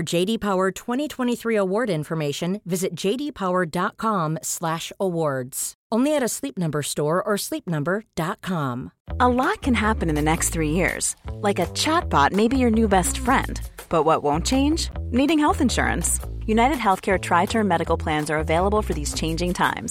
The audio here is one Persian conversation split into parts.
For JD Power 2023 award information, visit jdpower.com/awards. Only at a Sleep Number store or sleepnumber.com. A lot can happen in the next 3 years. Like a chatbot may be your new best friend. But what won't change? Needing health insurance. UnitedHealthcare Tri-Term Medical Plans are available for these changing times.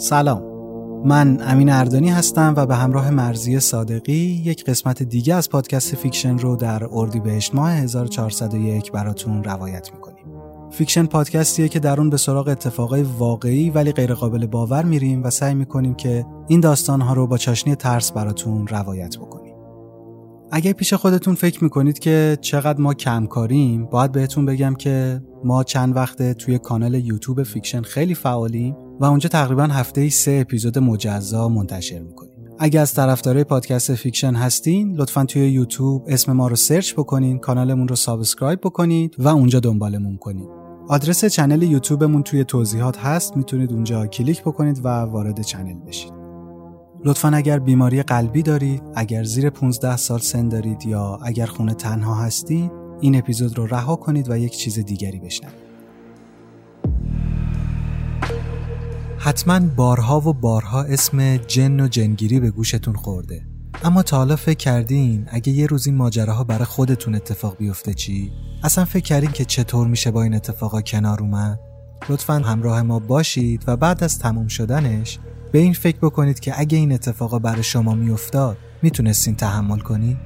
سلام، من امین اردانی هستم و به همراه مرضیه صادقی یک قسمت دیگه از پادکست فیکشن رو در اردیبهشت ماه 1401 براتون روایت میکنیم. فیکشن پادکستیه که در اون به سراغ اتفاقای واقعی ولی غیر قابل باور میریم و سعی میکنیم که این داستانها رو با چاشنی ترس براتون روایت بکنیم. اگه پیش خودتون فکر میکنید که چقدر ما کمکاریم، باید بهتون بگم که ما چند وقته توی کانال یوتیوب فیکشن خیلی فعالیم و اونجا تقریباً هفته‌ای 3 اپیزود مجزا منتشر می‌کنیم. اگه از طرفدارای پادکست فیکشن هستین، لطفاً توی یوتیوب اسم ما رو سرچ بکنین، کانالمون رو سابسکرایب بکنید و اونجا دنبالمون کنید. آدرس چنل یوتیوبمون توی توضیحات هست، میتونید اونجا کلیک بکنید و وارد چنل بشید. لطفاً اگر بیماری قلبی دارید، اگر زیر 15 سال سن دارید یا اگر خونه تنها هستید، این اپیزود رو رها کنید و یک چیز دیگری بشنوید. حتما بارها و بارها اسم جن و جنگیری به گوشتون خورده، اما تا حالا فکر کردین اگه یه روز این ماجراها برای خودتون اتفاق بیفته چی؟ اصلا فکر کردین که چطور میشه با این اتفاقا کنار اومد؟ لطفاً همراه ما باشید و بعد از تموم شدنش به این فکر بکنید که اگه این اتفاقا برای شما میافتاد میتونستین تحمل کنین؟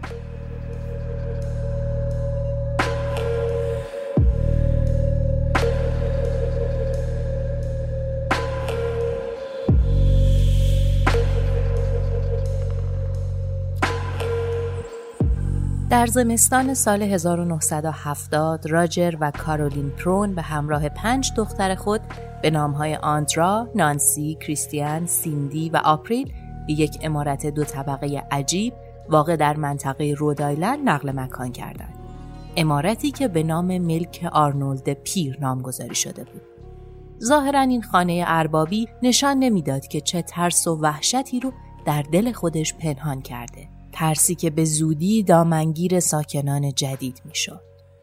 در زمستان سال 1970 راجر و کارولین پرون به همراه 5 دختر خود به نامهای آندرا، نانسی، کریستیان، سیندی و آپریل به یک عمارت 2 طبقه عجیب واقع در منطقه رودایلند نقل مکان کردند. عمارتی که به نام ملک آرنولد پیر نامگذاری شده بود. ظاهراً این خانه اربابی نشان نمیداد که چه ترس و وحشتی رو در دل خودش پنهان کرده. ترسی که به زودی دامنگیر ساکنان جدید میشد.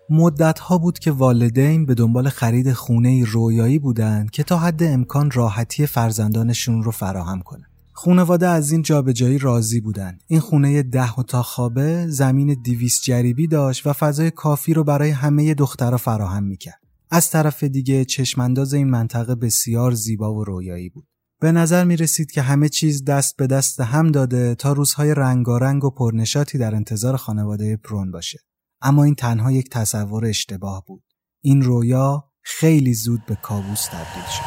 مدت‌ها بود که والدین به دنبال خرید خونه‌ای رویایی بودند که تا حد امکان راحتی فرزندانشون رو فراهم کنند. خانواده از این جابجایی راضی بودند. این خونه 10 اتاق خوابه زمین 200 جریبی داشت و فضای کافی رو برای همه دخترها فراهم میکرد. از طرف دیگه چشمانداز این منطقه بسیار زیبا و رویایی بود. به نظر می رسید که همه چیز دست به دست هم داده تا روزهای رنگارنگ و پرنشاطی در انتظار خانواده پرون باشه. اما این تنها یک تصور اشتباه بود. این رویا خیلی زود به کابوس تبدیل شد.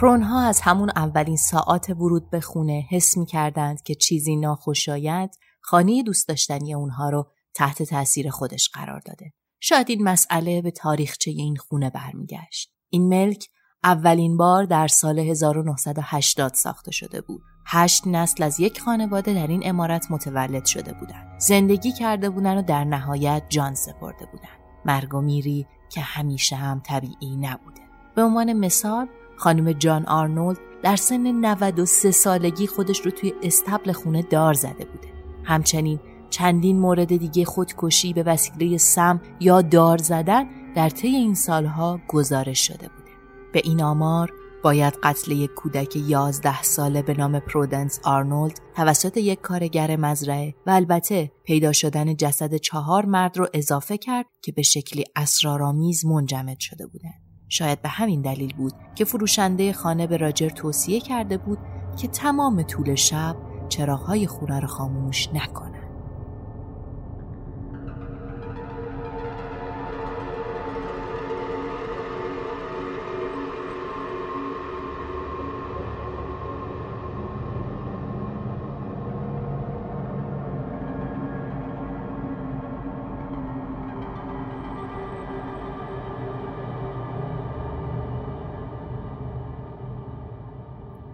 پرونها از همون اولین ساعات ورود به خونه حس می کردند که چیزی ناخوشایند خانه دوست داشتنی اونها رو تحت تاثیر خودش قرار داده. شاید این مسئله به تاریخچه این خونه برمیگشت. این ملک اولین بار در سال 1980 ساخته شده بود. 8 نسل از یک خانواده در این عمارت متولد شده بودند. زندگی کرده بودند و در نهایت جان سپرده بودند. مرگ و میری که همیشه هم طبیعی نبوده. به عنوان مثال، خانم جان آرنولد در سن 93 سالگی خودش رو توی استبل خونه دار زده بوده. همچنین چندین مورد دیگه خودکشی به وسیله سم یا دار زدن در طی این سالها گزارش شده بوده. به این آمار باید قتل یک کودک 11 ساله به نام پرودنس آرنولد توسط یک کارگر مزرعه و البته پیدا شدن جسد 4 مرد رو اضافه کرد که به شکلی اسرارآمیز منجمد شده بودند. شاید به همین دلیل بود که فروشنده خانه به راجر توصیه کرده بود که تمام طول شب چراغ‌های خونه رو خاموش نکنه.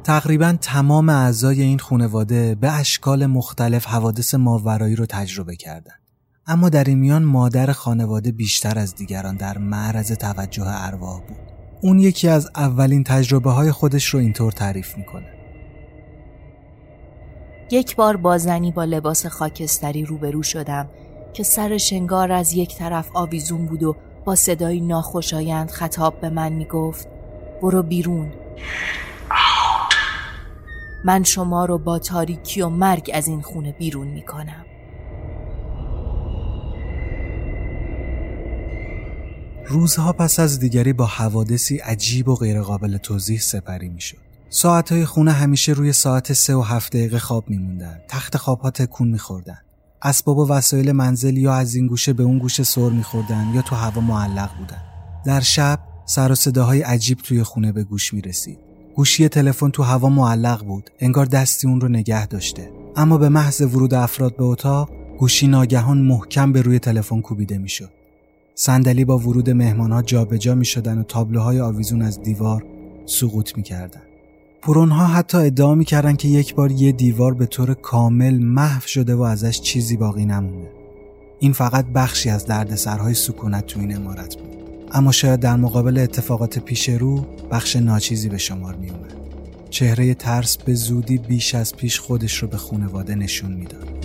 تقریبا تمام اعضای این خانواده به اشکال مختلف حوادث ماورایی رو تجربه کردند. اما در این میان مادر خانواده بیشتر از دیگران در معرض توجه ارواح بود. اون یکی از اولین تجربه‌های خودش رو اینطور تعریف میکنه. یک بار با زنی با لباس خاکستری روبرو شدم که سر شنگار از یک طرف آویزون بود و با صدای ناخوشایند خطاب به من میگفت: برو بیرون. من شما رو با تاریکی و مرگ از این خونه بیرون میکنم. روزها پس از دیگری با حوادثی عجیب و غیرقابل توضیح سپری میشد. ساعتهای خونه همیشه روی ساعت 3 و 7 دقیقه خواب میموندن. تخت خوابها تکون میخوردن. اسباب و وسایل منزل یا از این گوشه به اون گوشه سر میخوردن یا تو هوا معلق بودن. در شب سر و صداهای عجیب توی خونه به گوش میرسید. گوشی تلفن تو هوا معلق بود، انگار دستی اون رو نگه داشته. اما به محض ورود افراد به اتاق، گوشی ناگهان محکم به روی تلفن کوبیده میشد. صندلی با ورود مهمان‌ها جابجا میشدن و تابلوهای آویزون از دیوار سقوط میکردن. پرون‌ها حتی ادعا میکردن که یک بار یه دیوار به طور کامل محو شده و ازش چیزی باقی نمونده. این فقط بخشی از دردسرهای سکونت تو این عمارت بود. اما شاید در مقابل اتفاقات پیش رو بخش ناچیزی به شمار می اومد. چهره ترس به زودی بیش از پیش خودش رو به خانواده نشون میداد.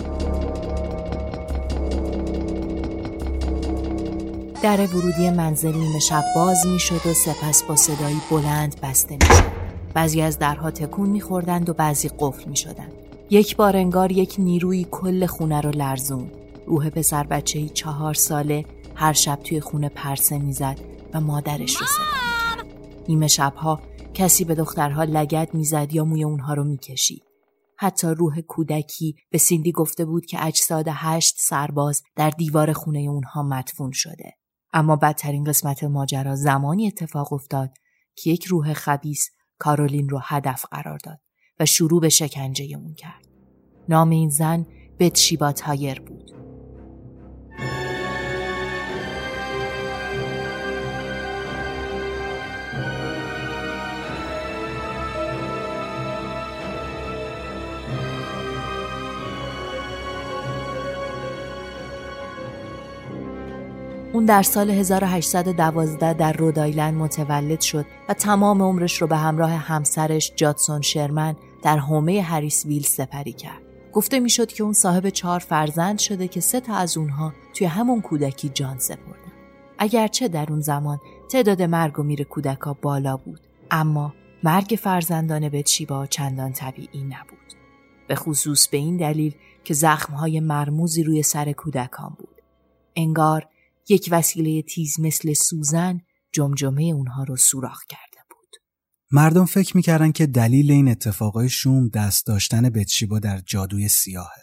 در ورودی منزل نیمه شب باز می شد و سپس با صدایی بلند بسته می شد. بعضی از درها تکون می خوردند و بعضی قفل می شدند. یک بار انگار یک نیروی کل خونه رو لرزون. روح پسر بچه‌ای 4 ساله هر شب توی خونه پرسه میزد و مادرش رو صدا میکرد. نیمه شبها کسی به دخترها لگد میزد یا موی اونها رو میکشید. حتی روح کودکی به سیندی گفته بود که اجساد 8 سرباز در دیوار خونه اونها مدفون شده. اما بدترین قسمت ماجرا زمانی اتفاق افتاد که یک روح خبیث کارولین رو هدف قرار داد و شروع به شکنجه اون کرد. نام این زن بتشیبا تایر بود. اون در سال 1812 در رودآیلند متولد شد و تمام عمرش رو به همراه همسرش جادسون شرمن در حومه هریسویل سپری کرد. گفته می شد که اون صاحب 4 فرزند شده که 3 تا از اونها توی همون کودکی جان سپردن. اگرچه در اون زمان تعداد مرگ و میر کودکا بالا بود، اما مرگ فرزندان بتشیبا چندان طبیعی نبود. به خصوص به این دلیل که زخم‌های مرموزی روی سر کودکان بود. انگار یک وسیله تیز مثل سوزن جمجمه اونها رو سوراخ کرده بود. مردم فکر میکردن که دلیل این اتفاقای شوم دست داشتن بتشیبا در جادوی سیاهه.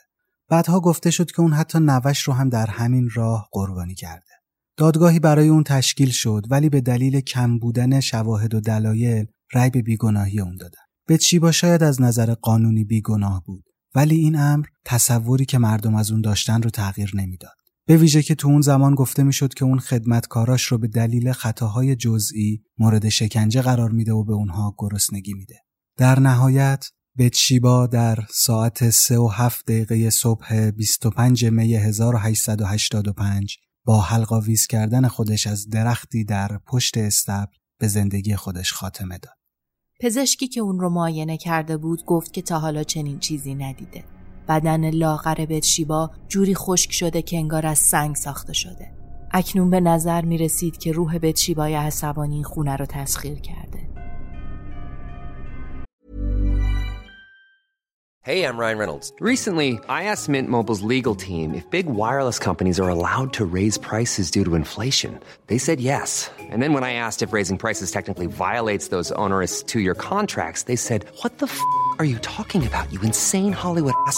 بعدها گفته شد که اون حتی نوش رو هم در همین راه قربانی کرده. دادگاهی برای اون تشکیل شد ولی به دلیل کم بودن شواهد و دلایل رأی به بیگناهی اون دادن. بتشیبا شاید از نظر قانونی بیگناه بود ولی این امر تصوری که مردم از اون داشتن رو تغییر نمیداد. به ویژه که تو اون زمان گفته میشد که اون خدمتکاراش رو به دلیل خطاهای جزئی مورد شکنجه قرار میده و به اونها گرسنگی میده. در نهایت بتشیبا در ساعت 3:07 صبح 25 می 1885 با حلق‌آویز کردن خودش از درختی در پشت استبل به زندگی خودش خاتمه داد. پزشکی که اون رو معاینه کرده بود گفت که تا حالا چنین چیزی ندیده. بدن لاغر بتشیبا جوری خشک شده که انگار از سنگ ساخته شده. اکنون به نظر می رسید که روح بتشیبای عصبانی خونه رو تسخیر کرده. Hey, I'm Ryan Reynolds. Recently, I asked Mint Mobile's legal team if big wireless companies are allowed to raise prices due to inflation. They said yes. And then when I asked if raising prices technically violates those onerous two-year contracts, they said, what the f*** are you talking about, you insane Hollywood ass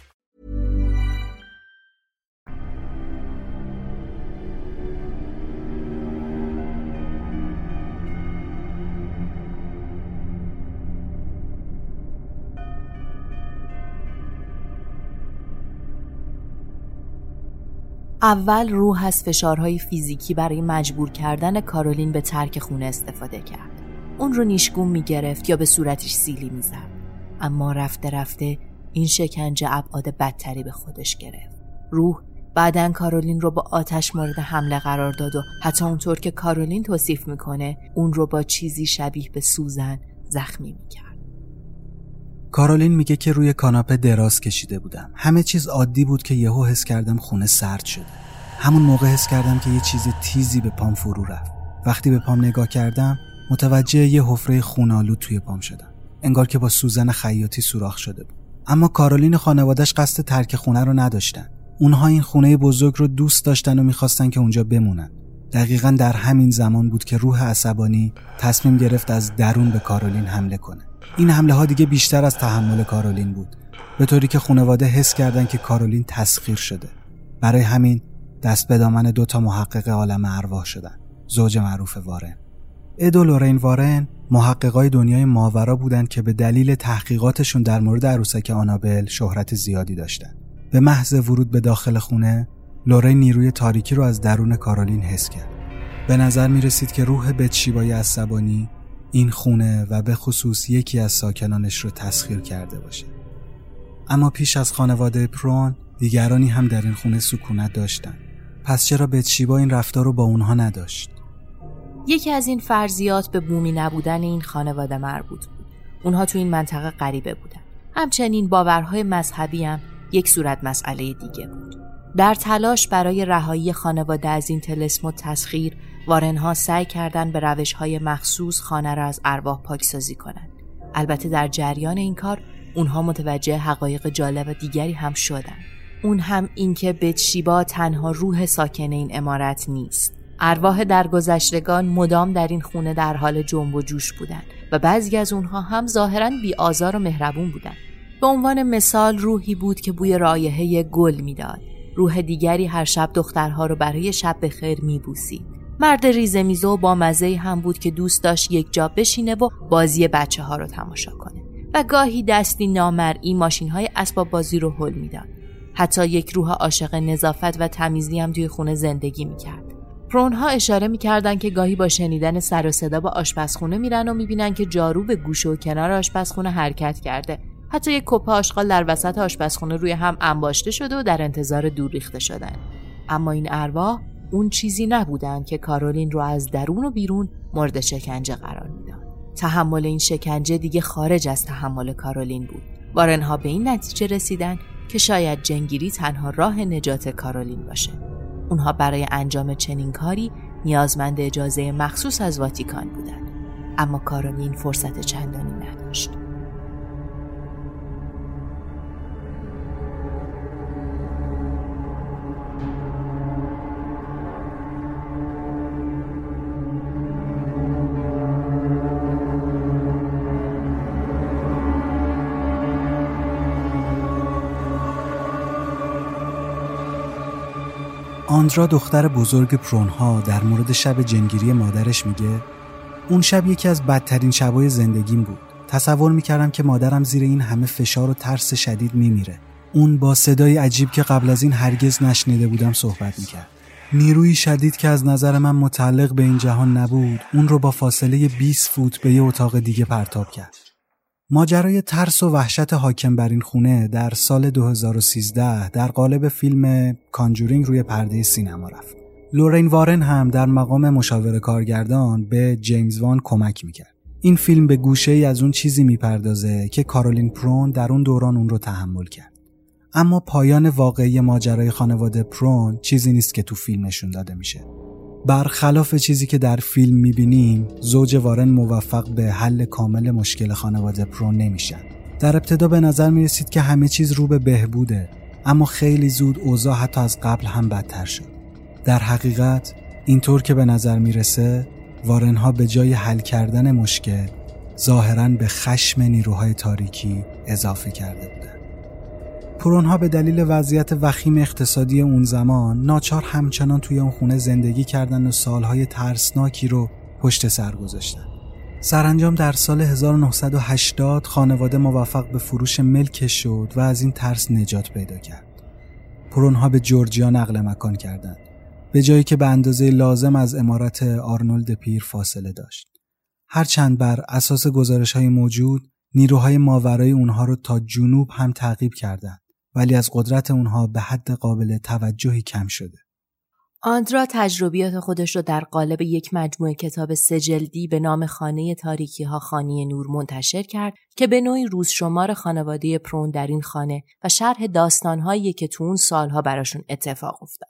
اول روح از فشارهای فیزیکی برای مجبور کردن کارولین به ترک خونه استفاده کرد. اون رو نیشگون می‌گرفت یا به صورتش سیلی می‌زد. اما رفته رفته این شکنجه ابعاد بدتری به خودش گرفت. روح بعداً کارولین رو با آتش مورد حمله قرار داد و حتی اونطور که کارولین توصیف می‌کنه اون رو با چیزی شبیه به سوزن زخمی می‌کرد. کارولین میگه که روی کاناپه دراز کشیده بودم. همه چیز عادی بود که یهو حس کردم خونه سرد شده. همون موقع حس کردم که یه چیز تیزی به پام فرو رفت. وقتی به پام نگاه کردم، متوجه یه حفره خون‌آلود توی پام شدم. انگار که با سوزن خیاطی سوراخ شده بود. اما کارولین خانواده‌اش قصد ترک خونه رو نداشتن. اونها این خونه بزرگ رو دوست داشتن و می‌خواستن که اونجا بمونن. دقیقاً در همین زمان بود که روح عصبانی تصمیم گرفت از درون به کارولین حمله کنه. این حمله ها دیگه بیشتر از تحمل کارولین بود، به طوری که خانواده حس کردن که کارولین تسخیر شده. برای همین دست به دامن 2 محقق عالم ارواح شدن، زوج معروف وارن. اد و لورین وارن محققای دنیای ماورا بودند که به دلیل تحقیقاتشون در مورد عروسک آنابل شهرت زیادی داشتن. به محض ورود به داخل خونه، لورین نیروی تاریکی رو از درون کارولین حس کرد. به نظر می رسید که روح بتشیبای عصبانی این خونه و به خصوص یکی از ساکنانش رو تسخیر کرده باشه. اما پیش از خانواده پرون دیگرانی هم در این خونه سکونت داشتن. پس چرا بتشیبا این رفتار رو با اونها نداشت؟ یکی از این فرضیات به بومی نبودن این خانواده مربوط بود. اونها تو این منطقه غریبه بودن. همچنین باورهای مذهبی هم یک صورت مسئله دیگه بود. در تلاش برای رهایی خانواده از این طلسم و تسخیر، وارنها سعی کردن به روش‌های مخصوص خانه را از ارواح پاکسازی کنند. البته در جریان این کار اونها متوجه حقایق جالب دیگری هم شدند. اون هم این که بتشیبا تنها روح ساکن این عمارت نیست. ارواح درگذشتگان مدام در این خونه در حال جنب و جوش بودند و بعضی از اونها هم ظاهراً بی‌آزار و مهربون بودند. به عنوان مثال روحی بود که بوی رایحه گل میداد. روح دیگری هر شب دخترها رو برای شب بخیر میبوسید. مرد ریزمیزو با مزه هم بود که دوست داشت یک جا بشینه و بازی بچه ها رو تماشا کنه و گاهی دستی نامرئی ماشین های اسباب بازی رو هل میداد. حتی یک روح عاشق نظافت و تمیزی هم توی خونه زندگی میکرد. پرونها اشاره میکردن که گاهی با شنیدن سر و صدا با آشپزخونه میرن و میبینن که جارو به گوشه و کنار آشپزخونه حرکت کرده. حتی یک کپه آشغال در وسط آشپزخونه روی هم انباشته شده و در انتظار دور ریخته شدن. اما این ارواح اون چیزی نبودن که کارولین رو از درون و بیرون مورد شکنجه قرار میداد. تحمل این شکنجه دیگه خارج از تحمل کارولین بود. وارنها به این نتیجه رسیدن که شاید جنگیری تنها راه نجات کارولین باشه. اونها برای انجام چنین کاری نیازمند اجازه مخصوص از واتیکان بودند، اما کارانی این فرصت چندانی نداشت. آندرا دختر بزرگ پرونها در مورد شب جنگیری مادرش میگه اون شب یکی از بدترین شبای زندگیم بود. تصور میکردم که مادرم زیر این همه فشار و ترس شدید میمیره. اون با صدای عجیب که قبل از این هرگز نشنیده بودم صحبت میکرد. نیروی شدید که از نظر من متعلق به این جهان نبود، اون رو با فاصله 20 فوت به یه اتاق دیگه پرتاب کرد. ماجرای ترس و وحشت حاکم بر این خونه در سال 2013 در قالب فیلم کانجورینگ روی پرده سینما رفت. لورین وارن هم در مقام مشاور کارگردان به جیمز وان کمک میکرد. این فیلم به گوشه ای از اون چیزی میپردازه که کارولین پرون در اون دوران اون رو تحمل کرد. اما پایان واقعی ماجرای خانواده پرون چیزی نیست که تو فیلم نشون داده میشه. برخلاف چیزی که در فیلم میبینیم، زوج وارن موفق به حل کامل مشکل خانواده پرون نمیشن. در ابتدا به نظر میرسید که همه چیز رو به بهبوده، اما خیلی زود اوضاع حتی از قبل هم بدتر شد. در حقیقت، اینطور که به نظر میرسه، وارنها به جای حل کردن مشکل، ظاهراً به خشم نیروهای تاریکی اضافه کرده بودن. پرونها به دلیل وضعیت وخیم اقتصادی اون زمان ناچار همچنان توی اون خونه زندگی کردن و سالهای ترسناکی رو پشت سر گذاشتن. سرانجام در سال 1980 خانواده موفق به فروش ملکش شد و از این ترس نجات پیدا کرد. پرونها به جورجیا نقل مکان کردند، به جایی که به اندازه لازم از عمارت آرنولد پیر فاصله داشت. هرچند بر اساس گزارش‌های موجود نیروهای ماورای اونها رو تا جنوب هم تعقیب کردند، ولی از قدرت اونها به حد قابل توجهی کم شده. آندرا تجربیات خودش رو در قالب یک مجموعه کتاب سجلدی به نام خانه تاریکی‌ها خانه نور منتشر کرد که به نوعی روز شمار خانواده پرون در این خانه و شرح داستان‌هایی که تو اون سالها براشون اتفاق افتاد.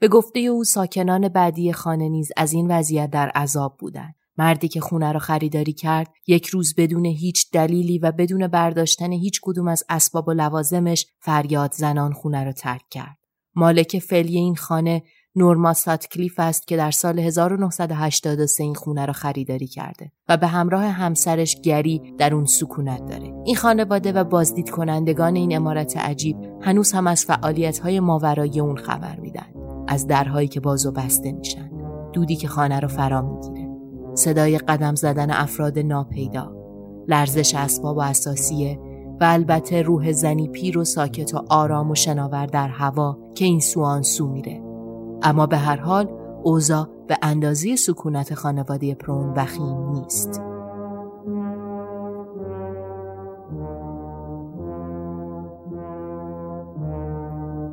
به گفته او ساکنان بعدی خانه نیز از این وضعیت در عذاب بودند. مردی که خونه را خریداری کرد، یک روز بدون هیچ دلیلی و بدون برداشتن هیچ کدوم از اسباب و لوازمش فریاد زنان خونه را ترک کرد. مالک فعلی این خانه نورما ساتکلیف است که در سال 1983 این خونه را خریداری کرده و به همراه همسرش گری در اون سکونت داره. این خانواده و بازدید کنندگان این عمارت عجیب هنوز هم از فعالیت‌های ماورای اون خبر میدن. از درهایی که باز و بسته میشن، دودی که خانه را فرا میگیره، صدای قدم زدن افراد ناپیدا، لرزش اسباب و اساسیه و البته روح زنی پیر و ساکت و آرام و شناور در هوا که این سو آن سو میره. اما به هر حال اوضاع به اندازه سکونت خانواده پرون وخیم نیست.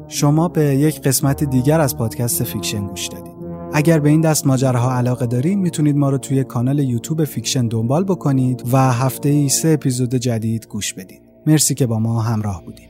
شما به یک قسمت دیگر از پادکست فیکشن گوش دادید. اگر به این دست ماجراها علاقه دارین میتونید ما رو توی کانال یوتیوب فیکشن دنبال بکنید و هفته ای 3 اپیزود جدید گوش بدید. مرسی که با ما همراه بودین.